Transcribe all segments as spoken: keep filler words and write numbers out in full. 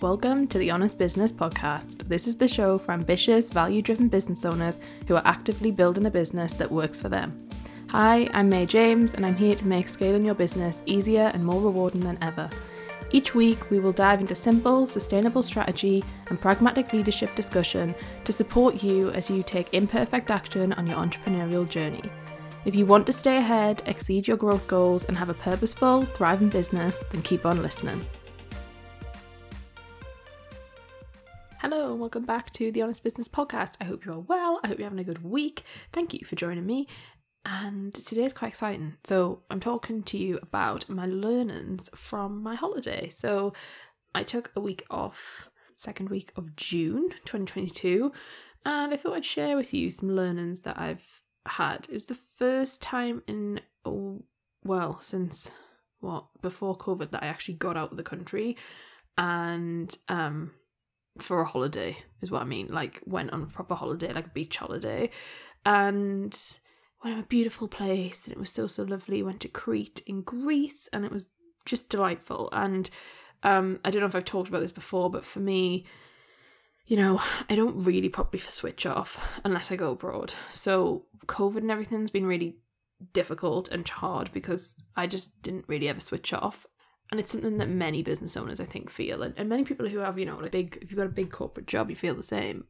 Welcome to the Honest Business Podcast. This is the show for ambitious, value-driven business owners who are actively building a business that works for them. Hi, I'm May James, and I'm here to make scaling your business easier and more rewarding than ever. Each week, we will dive into simple, sustainable strategy and pragmatic leadership discussion to support you as you take imperfect action on your entrepreneurial journey. If you want to stay ahead, exceed your growth goals, and have a purposeful, thriving business, then keep on listening. Hello and welcome back to the Honest Business Podcast. I hope you are well. I hope you're having a good week. Thank you for joining me. And today's quite exciting. So I'm talking to you about my learnings from my holiday. So I took a week off, second week of June twenty twenty-two, and I thought I'd share with you some learnings that I've had. It was the first time in, oh, well, since, what, before COVID that I actually got out of the country and, um... for a holiday is what I mean, like went on a proper holiday, like a beach holiday, and went to a beautiful place, and it was so so lovely. Went to Crete in Greece, and it was just delightful. And um I don't know if I've talked about this before, but for me, you know, I don't really properly switch off unless I go abroad. So COVID and everything's been really difficult and hard because I just didn't really ever switch off. And it's something that many business owners, I think, feel. And, and many people who have, you know, like big, if you've got a big corporate job, you feel the same.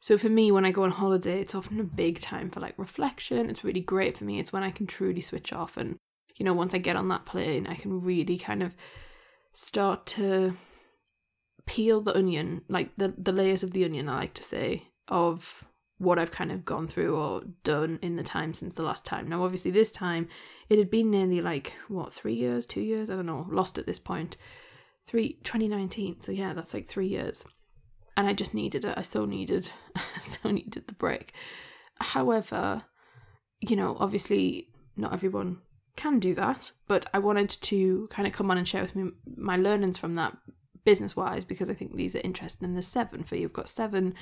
So for me, when I go on holiday, it's often a big time for like reflection. It's really great for me. It's when I can truly switch off. And, you know, once I get on that plane, I can really kind of start to peel the onion, like the, the layers of the onion, I like to say, of what I've kind of gone through or done in the time since the last time. Now, obviously this time it had been nearly like, what, three years, two years? I don't know, lost at this point. Three, twenty nineteen. So yeah, that's like three years. And I just needed it. I so needed, so needed the break. However, you know, obviously not everyone can do that, but I wanted to kind of come on and share with me my learnings from that business-wise, because I think these are interesting. And there's seven for you. You've got seven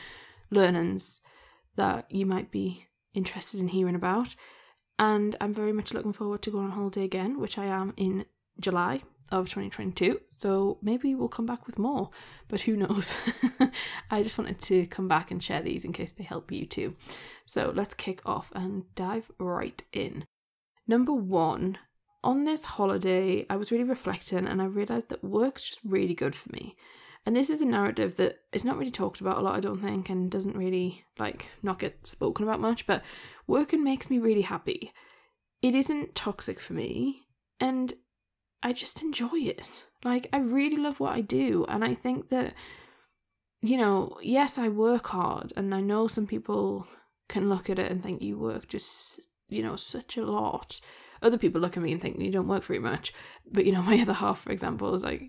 learnings that you might be interested in hearing about, and I'm very much looking forward to going on holiday again, which I am in July of twenty twenty-two, so maybe we'll come back with more, but who knows. I just wanted to come back and share these in case they help you too. So let's kick off and dive right in. Number one, on this holiday I was really reflecting, and I realised that work's just really good for me. And this is a narrative that is not really talked about a lot, I don't think, and doesn't really, like, not get spoken about much, but working makes me really happy. It isn't toxic for me, and I just enjoy it. Like, I really love what I do, and I think that, you know, yes, I work hard, and I know some people can look at it and think you work just, you know, such a lot. Other people look at me and think you don't work very much, but, you know, my other half, for example, is like,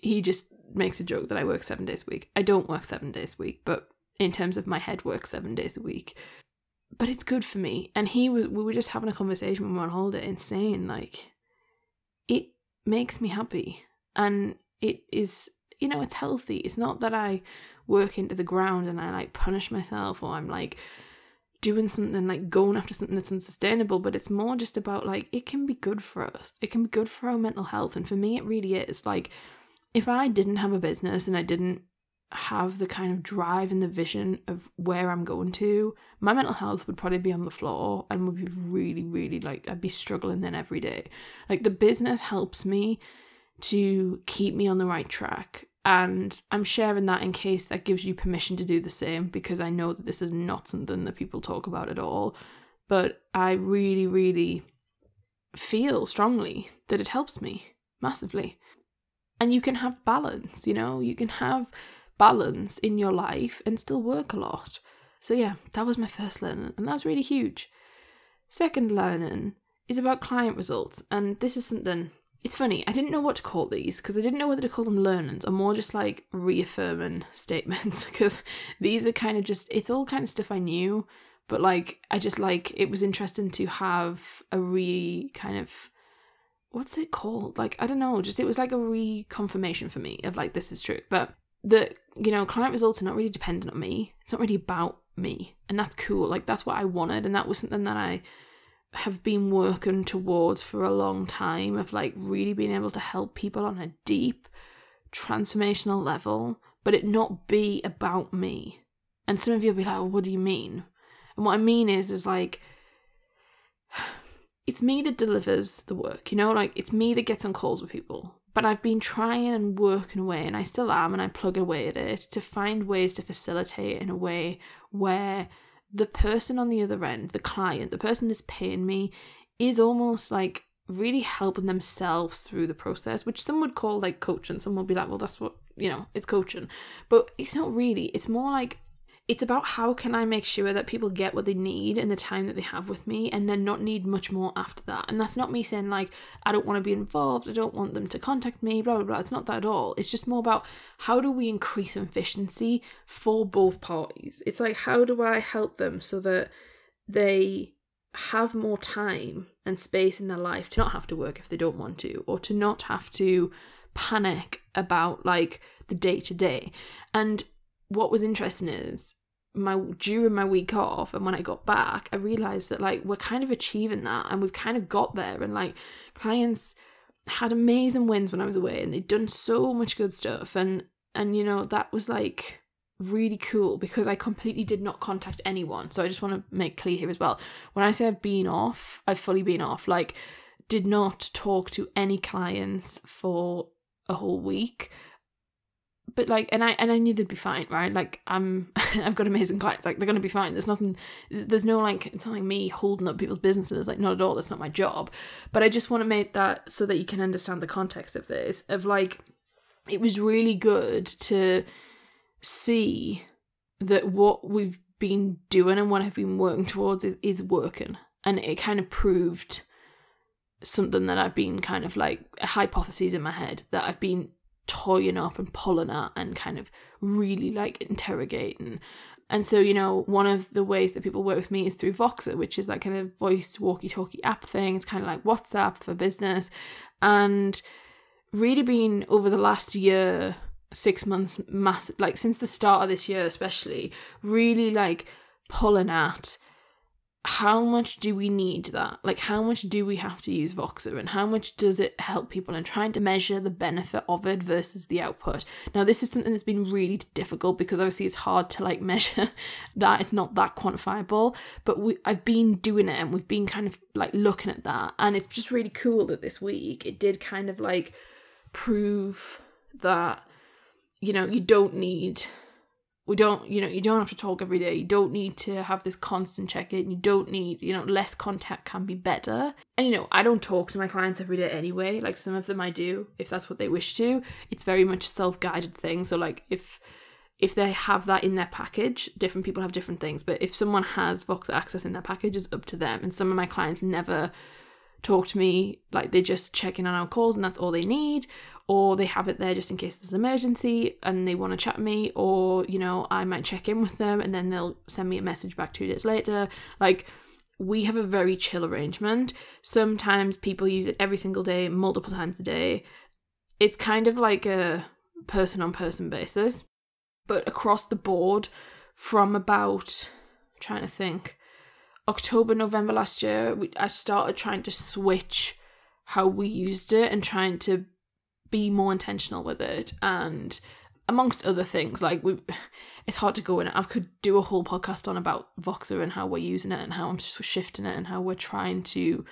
he just makes a joke that I work seven days a week. I don't work seven days a week, but in terms of my head work seven days a week. But it's good for me. And he was we were just having a conversation when we were on holiday and saying, like, it makes me happy. And it is, you know, it's healthy. It's not that I work into the ground and I like punish myself, or I'm like doing something, like going after something that's unsustainable, but it's more just about like, it can be good for us. It can be good for our mental health. And for me, it really is. Like, if I didn't have a business and I didn't have the kind of drive and the vision of where I'm going to, my mental health would probably be on the floor and would be really, really like, I'd be struggling then every day. Like, the business helps me to keep me on the right track. And I'm sharing that in case that gives you permission to do the same, because I know that this is not something that people talk about at all. But I really, really feel strongly that it helps me massively. And you can have balance, you know, you can have balance in your life and still work a lot. So yeah, that was my first learning, and that was really huge. Second learning is about client results. And this is something, it's funny, I didn't know what to call these, because I didn't know whether to call them learnings or more just like reaffirming statements, because these are kind of just, it's all kind of stuff I knew, but like, I just like, it was interesting to have a re kind of, what's it called? Like, I don't know, just it was like a reconfirmation for me of like, this is true. But the, you know, client results are not really dependent on me. It's not really about me. And that's cool. Like, that's what I wanted. And that was something that I have been working towards for a long time, of like really being able to help people on a deep, transformational level, but it not be about me. And some of you will be like, well, what do you mean? And what I mean is, is like, it's me that delivers the work, you know, like it's me that gets on calls with people. But I've been trying and working away, and I still am, and I plug away at it to find ways to facilitate in a way where the person on the other end, the client, the person that's paying me, is almost like really helping themselves through the process, which some would call like coaching. Some will be like, well, that's what, you know, it's coaching. But it's not really. It's more like, it's about how can I make sure that people get what they need in the time that they have with me, and then not need much more after that. And that's not me saying like, I don't want to be involved, I don't want them to contact me, blah, blah, blah. It's not that at all. It's just more about how do we increase efficiency for both parties. It's like, how do I help them so that they have more time and space in their life to not have to work if they don't want to, or to not have to panic about like the day to day. And what was interesting is, my during my week off and when I got back, I realized that like we're kind of achieving that, and we've kind of got there, and like clients had amazing wins when I was away, and they'd done so much good stuff, and and you know, that was like really cool because I completely did not contact anyone. So I just want to make clear here as well, when I say I've been off, I've fully been off, like did not talk to any clients for a whole week. But like, and I and I knew they'd be fine, right? Like, I'm, I've got amazing clients. Like, they're gonna be fine. There's nothing. There's no like. It's not like me holding up people's businesses. Like, not at all. That's not my job. But I just want to make that so that you can understand the context of this. Of like, it was really good to see that what we've been doing and what I've been working towards is, is working, and it kind of proved something that I've been kind of like a hypothesis in my head that I've been toying up and pulling at and kind of really like interrogating. And so, you know, one of the ways that people work with me is through Voxer, which is that kind of voice walkie-talkie app thing. It's kind of like WhatsApp for business, and really been over the last year, six months, massive, like since the start of this year especially, really like pulling at how much do we need that? Like, how much do we have to use Voxer, and how much does it help people, and trying to measure the benefit of it versus the output. Now, this is something that's been really difficult because obviously it's hard to like measure that. It's not that quantifiable, but we, I've been doing it, and we've been kind of like looking at that. And it's just really cool that this week it did kind of like prove that, you know, you don't need... We don't, you know, you don't have to talk every day. You don't need to have this constant check-in. You don't need, you know, less contact can be better. And, you know, I don't talk to my clients every day anyway. Like, some of them I do, if that's what they wish to. It's very much a self-guided thing. So, like, if if they have that in their package, different people have different things. But if someone has Voxer Access in their package, it's up to them. And some of my clients never talk to me. Like, they just check in on our calls and that's all they need. Or they have it there just in case there's an emergency and they want to chat me, or, you know, I might check in with them and then they'll send me a message back two days later. Like, we have a very chill arrangement. Sometimes people use it every single day, multiple times a day. It's kind of like a person-on-person basis. But across the board, from about, I'm trying to think, October, November last year, we, I started trying to switch how we used it and trying to be more intentional with it, and amongst other things, like we, it's hard to go in. I could do a whole podcast on about Voxer and how we're using it and how I'm shifting it and how we're trying to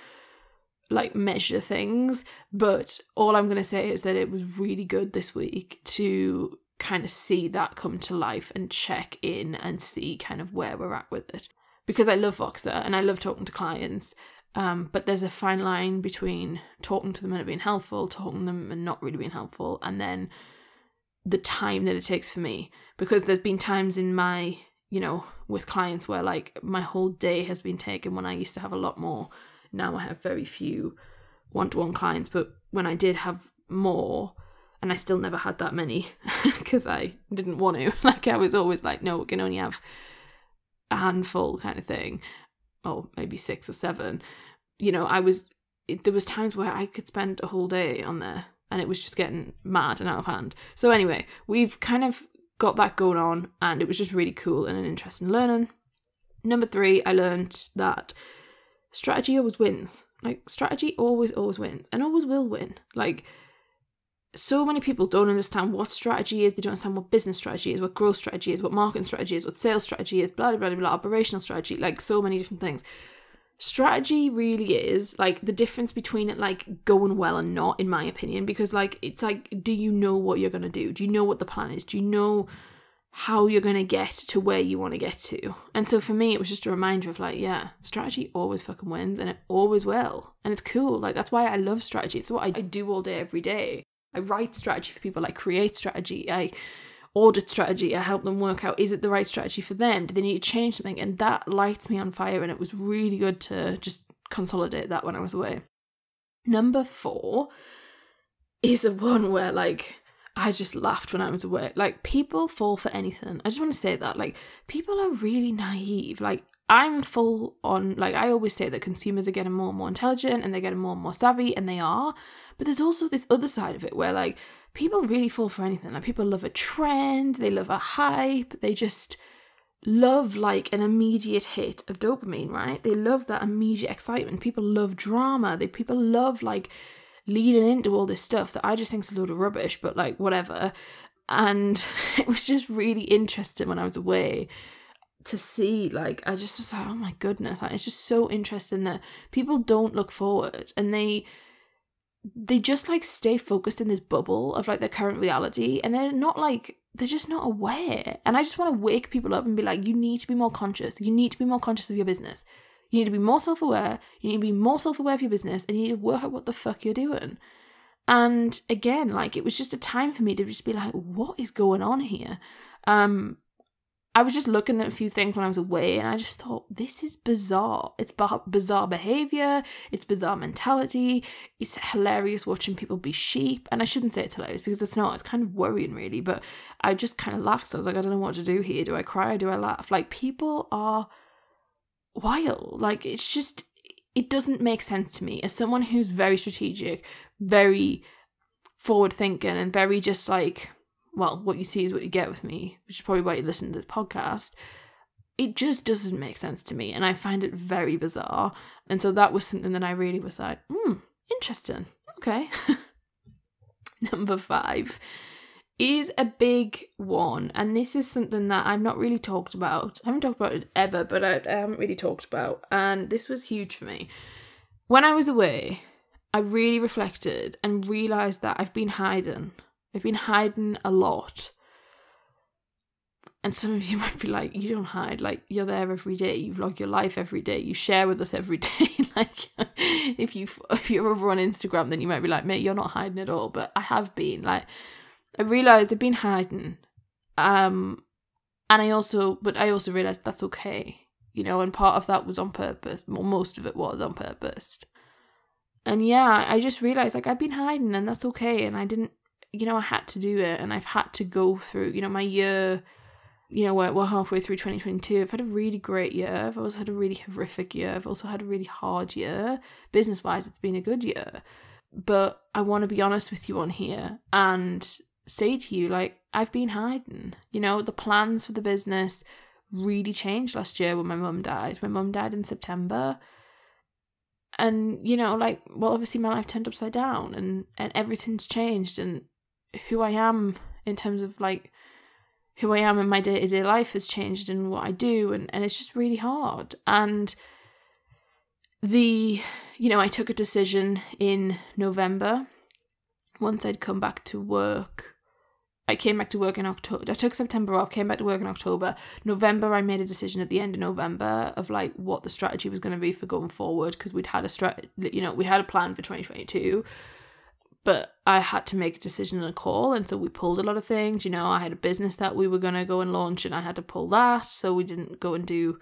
like measure things, but all I'm going to say is that it was really good this week to kind of see that come to life and check in and see kind of where we're at with it, because I love Voxer and I love talking to clients. Um, but there's a fine line between talking to them and it being helpful, talking to them and not really being helpful, and then the time that it takes for me. Because there's been times in my, you know, with clients where like my whole day has been taken when I used to have a lot more. Now I have very few one-to-one clients, but when I did have more, and I still never had that many because I didn't want to. Like, I was always like, no, we can only have a handful kind of thing. Or maybe six or seven, you know, I was, it, there was times where I could spend a whole day on there and it was just getting mad and out of hand. So anyway, we've kind of got that going on, and it was just really cool and an interesting learning. Number three, I learned that strategy always wins. Like, strategy always, always wins and always will win. Like, so many people don't understand what strategy is. They don't understand what business strategy is, what growth strategy is, what marketing strategy is, what sales strategy is, blah, blah, blah, blah, operational strategy, like so many different things. Strategy really is like the difference between it like going well and not, in my opinion, because like it's like, do you know what you're going to do? Do you know what the plan is? Do you know how you're going to get to where you want to get to? And so for me, it was just a reminder of like, yeah, strategy always fucking wins and it always will. And it's cool. Like, that's why I love strategy. It's what I do all day, every day. I write strategy for people. I create strategy. I audit strategy. I help them work out, is it the right strategy for them? Do they need to change something? And that lights me on fire. And it was really good to just consolidate that when I was away. Number four is a one where like, I just laughed when I was away. Like, people fall for anything. I just want to say that. Like, people are really naive. Like, I'm full on, like, I always say that consumers are getting more and more intelligent and they're getting more and more savvy, and they are. But there's also this other side of it where, like, people really fall for anything. Like, people love a trend, they love a hype, they just love, like, an immediate hit of dopamine, right? They love that immediate excitement. People love drama. They People love, like, leading into all this stuff that I just think is a load of rubbish, but like whatever. And it was just really interesting when I was away to see, like, I just was like, oh my goodness, like, it's just so interesting that people don't look forward and they they just like stay focused in this bubble of like their current reality, and they're not like, they're just not aware. And I just want to wake people up and be like, you need to be more conscious. You need to be more conscious of your business. You need to be more self-aware, you need to be more self-aware of your business, and you need to work out what the fuck you're doing. And again, like, it was just a time for me to just be like, what is going on here? Um, I was just looking at a few things when I was away, and I just thought, this is bizarre. It's b- bizarre behaviour, it's bizarre mentality, it's hilarious watching people be sheep. And I shouldn't say it's hilarious, because it's not, it's kind of worrying really, but I just kind of laughed, because I was like, I don't know what to do here. Do I cry or do I laugh? Like, people are wild. Like, it's just, it doesn't make sense to me as someone who's very strategic, very forward thinking, and very just like, well, what you see is what you get with me, which is probably why you listen to this podcast. It just doesn't make sense to me, and I find it very bizarre. And so that was something that I really was like, hmm interesting, okay. Number five is a big one, and this is something that I've not really talked about. I haven't talked about it ever, but I, I haven't really talked about, and this was huge for me. When I was away, I really reflected and realised that I've been hiding. I've been hiding a lot. And some of you might be like, you don't hide, like, you're there every day, you vlog your life every day, you share with us every day. Like, if, you, if you're over on Instagram, then you might be like, mate, you're not hiding at all, but I have been, like, I realised I've been hiding, um, and I also, but I also realised that's okay, you know, and part of that was on purpose, well, most of it was on purpose. And yeah, I just realised, like, I've been hiding, and that's okay, and I didn't, you know, I had to do it, and I've had to go through, you know, my year, you know, we're, we're halfway through twenty twenty-two, I've had a really great year, I've also had a really horrific year, I've also had a really hard year, business-wise, it's been a good year, but I want to be honest with you on here, and say to you, like, I've been hiding. You know, the plans for the business really changed last year when my mum died. My mum died in September. And, you know, like, well, obviously my life turned upside down and, and everything's changed, and who I am in terms of, like, who I am in my day-to-day life has changed, and what I do, and, and it's just really hard. And the, you know, I took a decision in November. Once I'd come back to work, I came back to work in October, I took September off, came back to work in October, November I made a decision at the end of November of like what the strategy was going to be for going forward, because we'd had a strat, you know, we had a plan for twenty twenty-two, but I had to make a decision and a call, and so we pulled a lot of things. You know, I had a business that we were going to go and launch, and I had to pull that, so we didn't go and do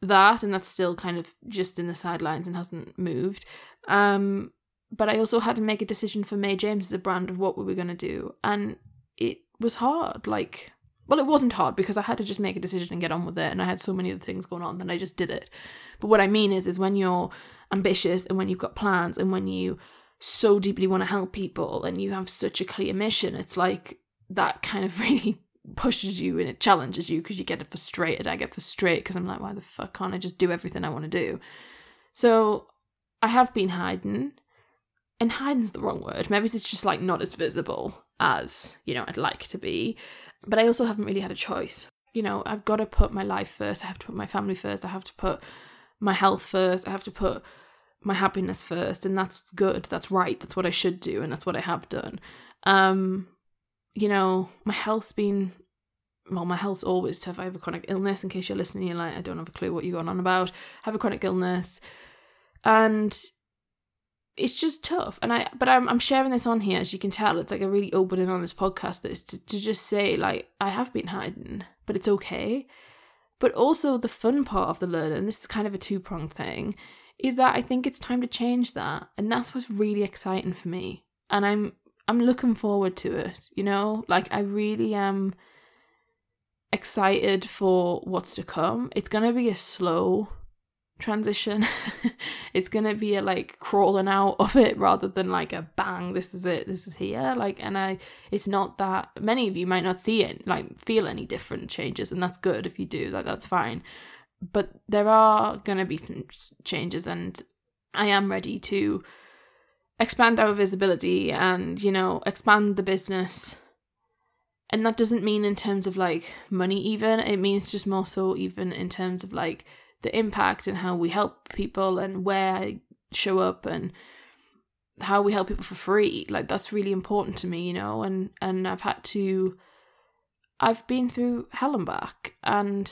that, and that's still kind of just in the sidelines and hasn't moved. um But I also had to make a decision for May James as a brand of what we were going to do. And it was hard. Like, well, it wasn't hard because I had to just make a decision and get on with it. And I had so many other things going on that I just did it. But what I mean is, is when you're ambitious and when you've got plans and when you so deeply want to help people and you have such a clear mission, it's like that kind of really pushes you and it challenges you because you get frustrated. I get frustrated because I'm like, why the fuck can't I just do everything I want to do? So I have been hiding. and hiden's the wrong word. Maybe it's just like not as visible as, you know, I'd like to be. But I also haven't really had a choice. You know, I've got to put my life first. I have to put my family first. I have to put my health first. I have to put my happiness first. And that's good. That's right. That's what I should do. And that's what I have done. Um, you know, my health's been, well, my health's always tough. I have a chronic illness, in case you're listening, you're like, I don't have a clue what you're going on about. I have a chronic illness. And it's just tough. And I, but I'm, I'm sharing this on here, as you can tell, it's like a really open and honest podcast that is to, to just say, like, I have been hiding, but it's okay. But also the fun part of the learning, this is kind of a two-pronged thing, is that I think it's time to change that. And that's what's really exciting for me. And I'm, I'm looking forward to it, you know, like I really am excited for what's to come. It's going to be a slow transition. It's going to be a like crawling out of it rather than like a bang, this is it, this is here. Like, and I, it's not that many of you might not see it, like feel any different changes, and that's good if you do, like that's fine. But there are going to be some changes, and I am ready to expand our visibility and, you know, expand the business. And that doesn't mean in terms of like money even, it means just more so even in terms of like the impact and how we help people and where I show up and how we help people for free. Like that's really important to me, you know, and, and I've had to, I've been through hell and back, and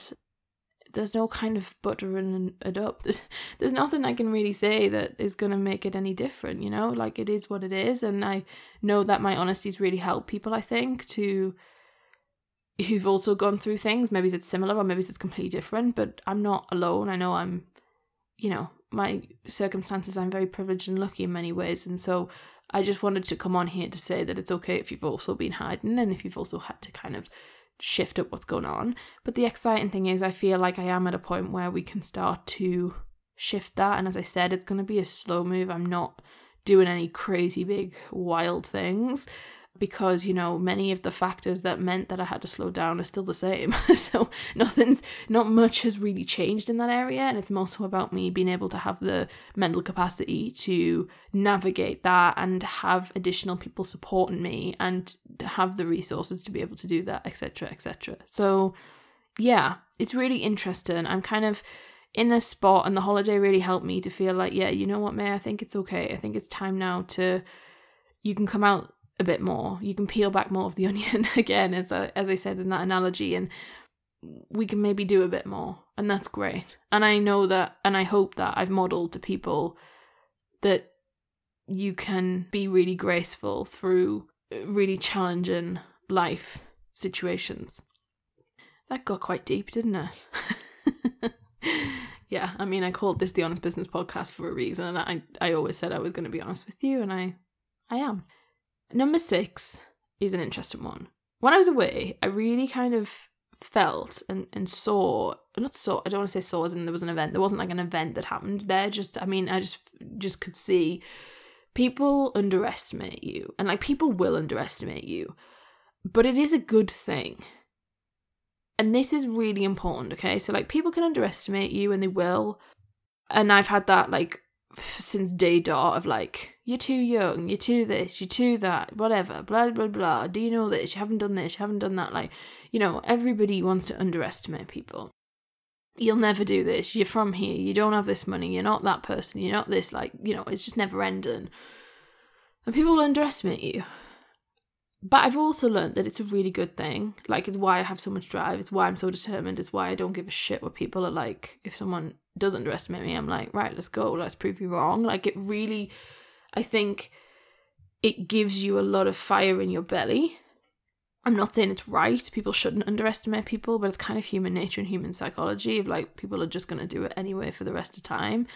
there's no kind of buttering it up. There's, there's nothing I can really say that is going to make it any different, you know, like it is what it is. And I know that my honesty's really helped people, I think, to who've also gone through things. Maybe it's similar or maybe it's completely different, but I'm not alone. I know I'm, you know, my circumstances, I'm very privileged and lucky in many ways. And so I just wanted to come on here to say that it's okay if you've also been hiding and if you've also had to kind of shift up what's going on. But the exciting thing is I feel like I am at a point where we can start to shift that. And as I said, it's going to be a slow move. I'm not doing any crazy big wild things because, you know, many of the factors that meant that I had to slow down are still the same. So nothing's, not much has really changed in that area. And it's more so about me being able to have the mental capacity to navigate that and have additional people supporting me and have the resources to be able to do that, et cetera, et cetera. So yeah, it's really interesting. I'm kind of in a spot, and the holiday really helped me to feel like, yeah, you know what, May, I think it's okay. I think it's time now to, you can come out a bit more, you can peel back more of the onion again, as I, as I said in that analogy, and we can maybe do a bit more, and that's great. And I know that, and I hope that I've modeled to people that you can be really graceful through really challenging life situations. That got quite deep, didn't it? Yeah, I mean, I called this the Honest Business Podcast for a reason. I, I always said I was going to be honest with you, and I, I am. Number six is an interesting one. When I was away, I really kind of felt and, and saw, not saw, I don't want to say saw as in there was an event. There wasn't like an event that happened there. Just, I mean, I just just could see people underestimate you. And like people will underestimate you. But it is a good thing. And this is really important, okay? So like people can underestimate you and they will. And I've had that like since day dot of like, you're too young, you're too this, you're too that, whatever, blah, blah, blah. Do you know this? You haven't done this, you haven't done that. Like, you know, everybody wants to underestimate people. You'll never do this. You're from here. You don't have this money. You're not that person. You're not this. Like, you know, it's just never ending. And people will underestimate you. But I've also learned that it's a really good thing. Like, it's why I have so much drive. It's why I'm so determined. It's why I don't give a shit what people are like. If someone does underestimate me, I'm like, right, let's go. Let's prove you wrong. Like, it really, I think it gives you a lot of fire in your belly. I'm not saying it's right. People shouldn't underestimate people, but it's kind of human nature and human psychology of like people are just going to do it anyway for the rest of time.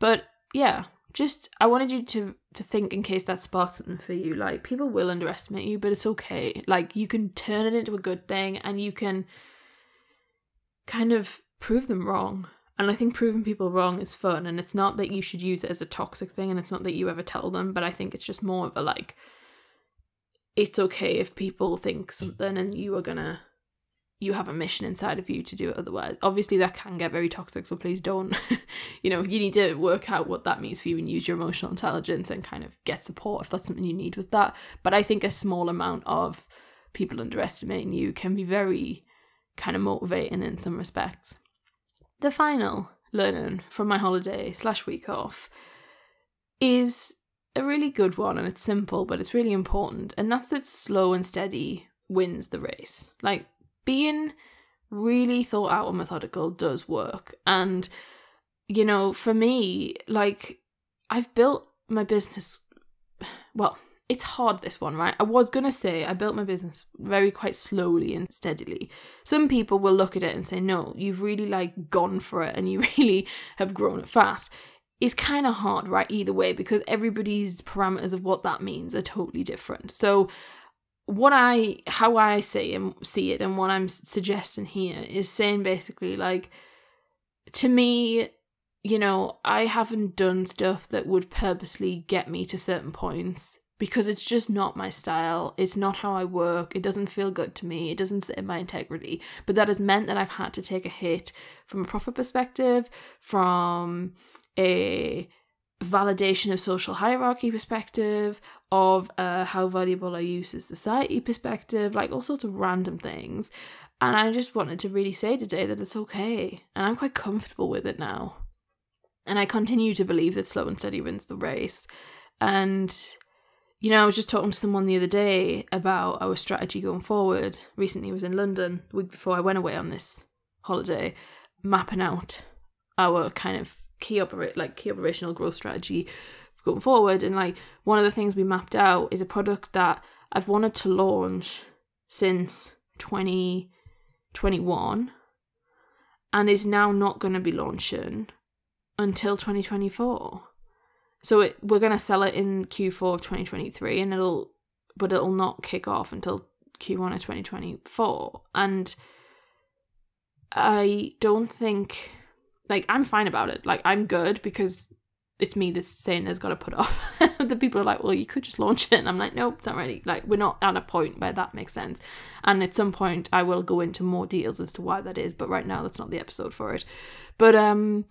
But yeah, just I wanted you to, to think in case that sparks something for you. Like people will underestimate you, but it's okay. Like you can turn it into a good thing and you can kind of prove them wrong. And I think proving people wrong is fun, and it's not that you should use it as a toxic thing, and it's not that you ever tell them, but I think it's just more of a like, it's okay if people think something and you are gonna you have a mission inside of you to do it otherwise. Obviously that can get very toxic, so please don't. You know, you need to work out what that means for you and use your emotional intelligence and kind of get support if that's something you need with that. But I think a small amount of people underestimating you can be very kind of motivating in some respects. The final learning from my holiday slash week off is a really good one, and it's simple, but it's really important, and that's that slow and steady wins the race. Like, being really thought out and methodical does work. And, you know, for me, like, I've built my business, well, it's hard, this one, right? I was going to say I built my business very quite slowly and steadily. Some people will look at it and say, no, you've really like gone for it and you really have grown it fast. It's kind of hard, right? Either way, because everybody's parameters of what that means are totally different. So what I, how I say and see it and what I'm suggesting here is saying basically, like, to me, you know, I haven't done stuff that would purposely get me to certain points because it's just not my style. It's not how I work. It doesn't feel good to me. It doesn't sit in my integrity. But that has meant that I've had to take a hit from a profit perspective, from a validation of social hierarchy perspective, of uh, how valuable I use as society perspective, like all sorts of random things. And I just wanted to really say today that it's okay, and I'm quite comfortable with it now, and I continue to believe that slow and steady wins the race. And you know, I was just talking to someone the other day about our strategy going forward. Recently I was in London the week before I went away on this holiday, mapping out our kind of key operate like key operational growth strategy going forward. And like, one of the things we mapped out is a product that I've wanted to launch since twenty twenty-one and is now not going to be launching until twenty twenty-four. So it, we're going to sell it in Q four of twenty twenty-three, and it'll but it'll not kick off until Q one of twenty twenty-four. And I don't think, like, I'm fine about it. Like, I'm good, because it's me that's saying there's got to put off. The people are like, well, you could just launch it. And I'm like, nope, it's not ready. Like, we're not at a point where that makes sense. And at some point I will go into more details as to why that is. But right now that's not the episode for it. But um,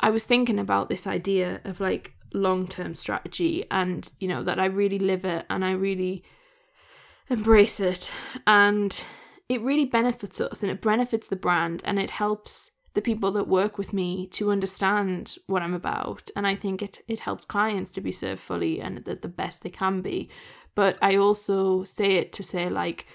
I was thinking about this idea of like long-term strategy, and, you know, that I really live it and I really embrace it. And it really benefits us, and it benefits the brand, and it helps the people that work with me to understand what I'm about. And I think it it helps clients to be served fully and the, the best they can be. But I also say it to say, like,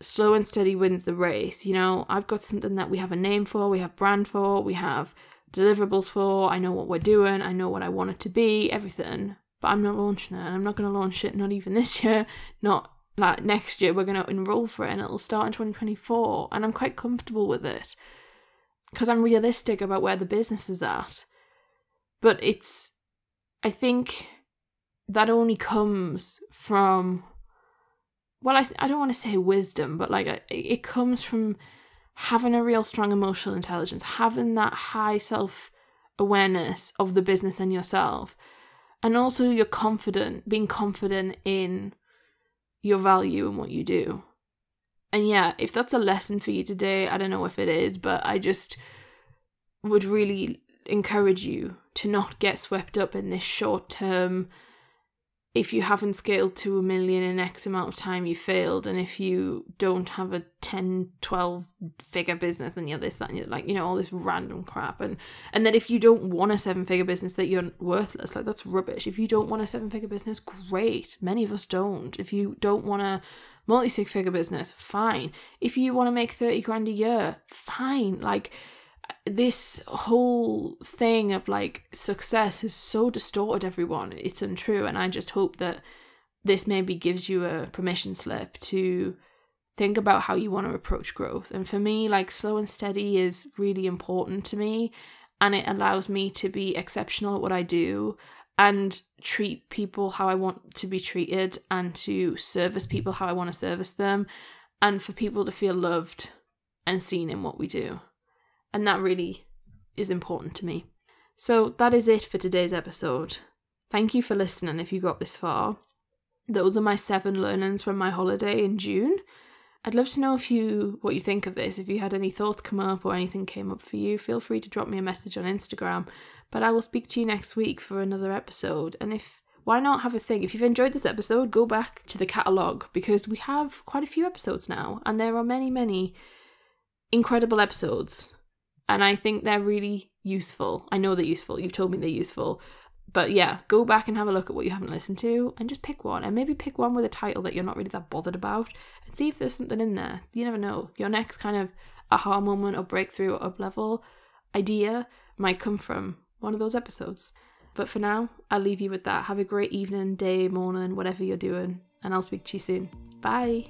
slow and steady wins the race. You know, I've got something that we have a name for, we have brand for, we have deliverables for, I know what we're doing, I know what I want it to be, everything. But I'm not launching it, and I'm not going to launch it, not even this year, not like next year. We're going to enroll for it, and it'll start in twenty twenty-four, and I'm quite comfortable with it, because I'm realistic about where the business is at. But it's, I think that only comes from, well, I, I don't want to say wisdom, but like, it comes from having a real strong emotional intelligence, having that high self-awareness of the business and yourself, and also you're confident, being confident in your value and what you do. And yeah, if that's a lesson for you today, I don't know if it is, but I just would really encourage you to not get swept up in this short term, if you haven't scaled to a million in X amount of time, you failed, and if you don't have a ten, twelve figure business, then you're this, that, and you're like, you know, all this random crap. And and that if you don't want a seven figure business, that you're worthless. Like, that's rubbish. If you don't want a seven figure business, great. Many of us don't. If you don't want a multi six figure business, fine. If you want to make thirty grand a year, fine. Like, this whole thing of like success is so distorted, everyone. It's untrue. And I just hope that this maybe gives you a permission slip to think about how you want to approach growth. And for me, like, slow and steady is really important to me, and it allows me to be exceptional at what I do and treat people how I want to be treated, and to service people how I want to service them, and for people to feel loved and seen in what we do. And that really is important to me. So that is it for today's episode. Thank you for listening if you got this far. Those are my seven learnings from my holiday in June. I'd love to know if you what you think of this. If you had any thoughts come up or anything came up for you, feel free to drop me a message on Instagram. But I will speak to you next week for another episode. And if why not have a think? If you've enjoyed this episode, go back to the catalogue, because we have quite a few episodes now, and there are many, many incredible episodes. And I think they're really useful. I know they're useful. You've told me they're useful. But yeah, go back and have a look at what you haven't listened to and just pick one. And maybe pick one with a title that you're not really that bothered about and see if there's something in there. You never know. Your next kind of aha moment or breakthrough or up-level idea might come from one of those episodes. But for now, I'll leave you with that. Have a great evening, day, morning, whatever you're doing. And I'll speak to you soon. Bye.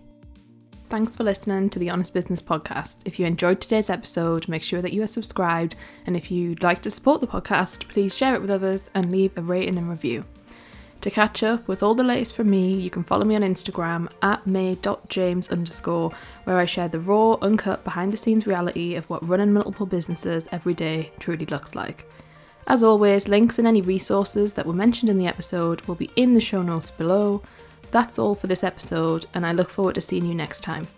Thanks for listening to the Honest Business Podcast. If you enjoyed today's episode, make sure that you are subscribed, and if you'd like to support the podcast, please share it with others and leave a rating and review. To catch up with all the latest from me, you can follow me on Instagram at may.james underscore, where I share the raw, uncut, behind-the-scenes reality of what running multiple businesses every day truly looks like. As always, links and any resources that were mentioned in the episode will be in the show notes below. That's all for this episode, and I look forward to seeing you next time.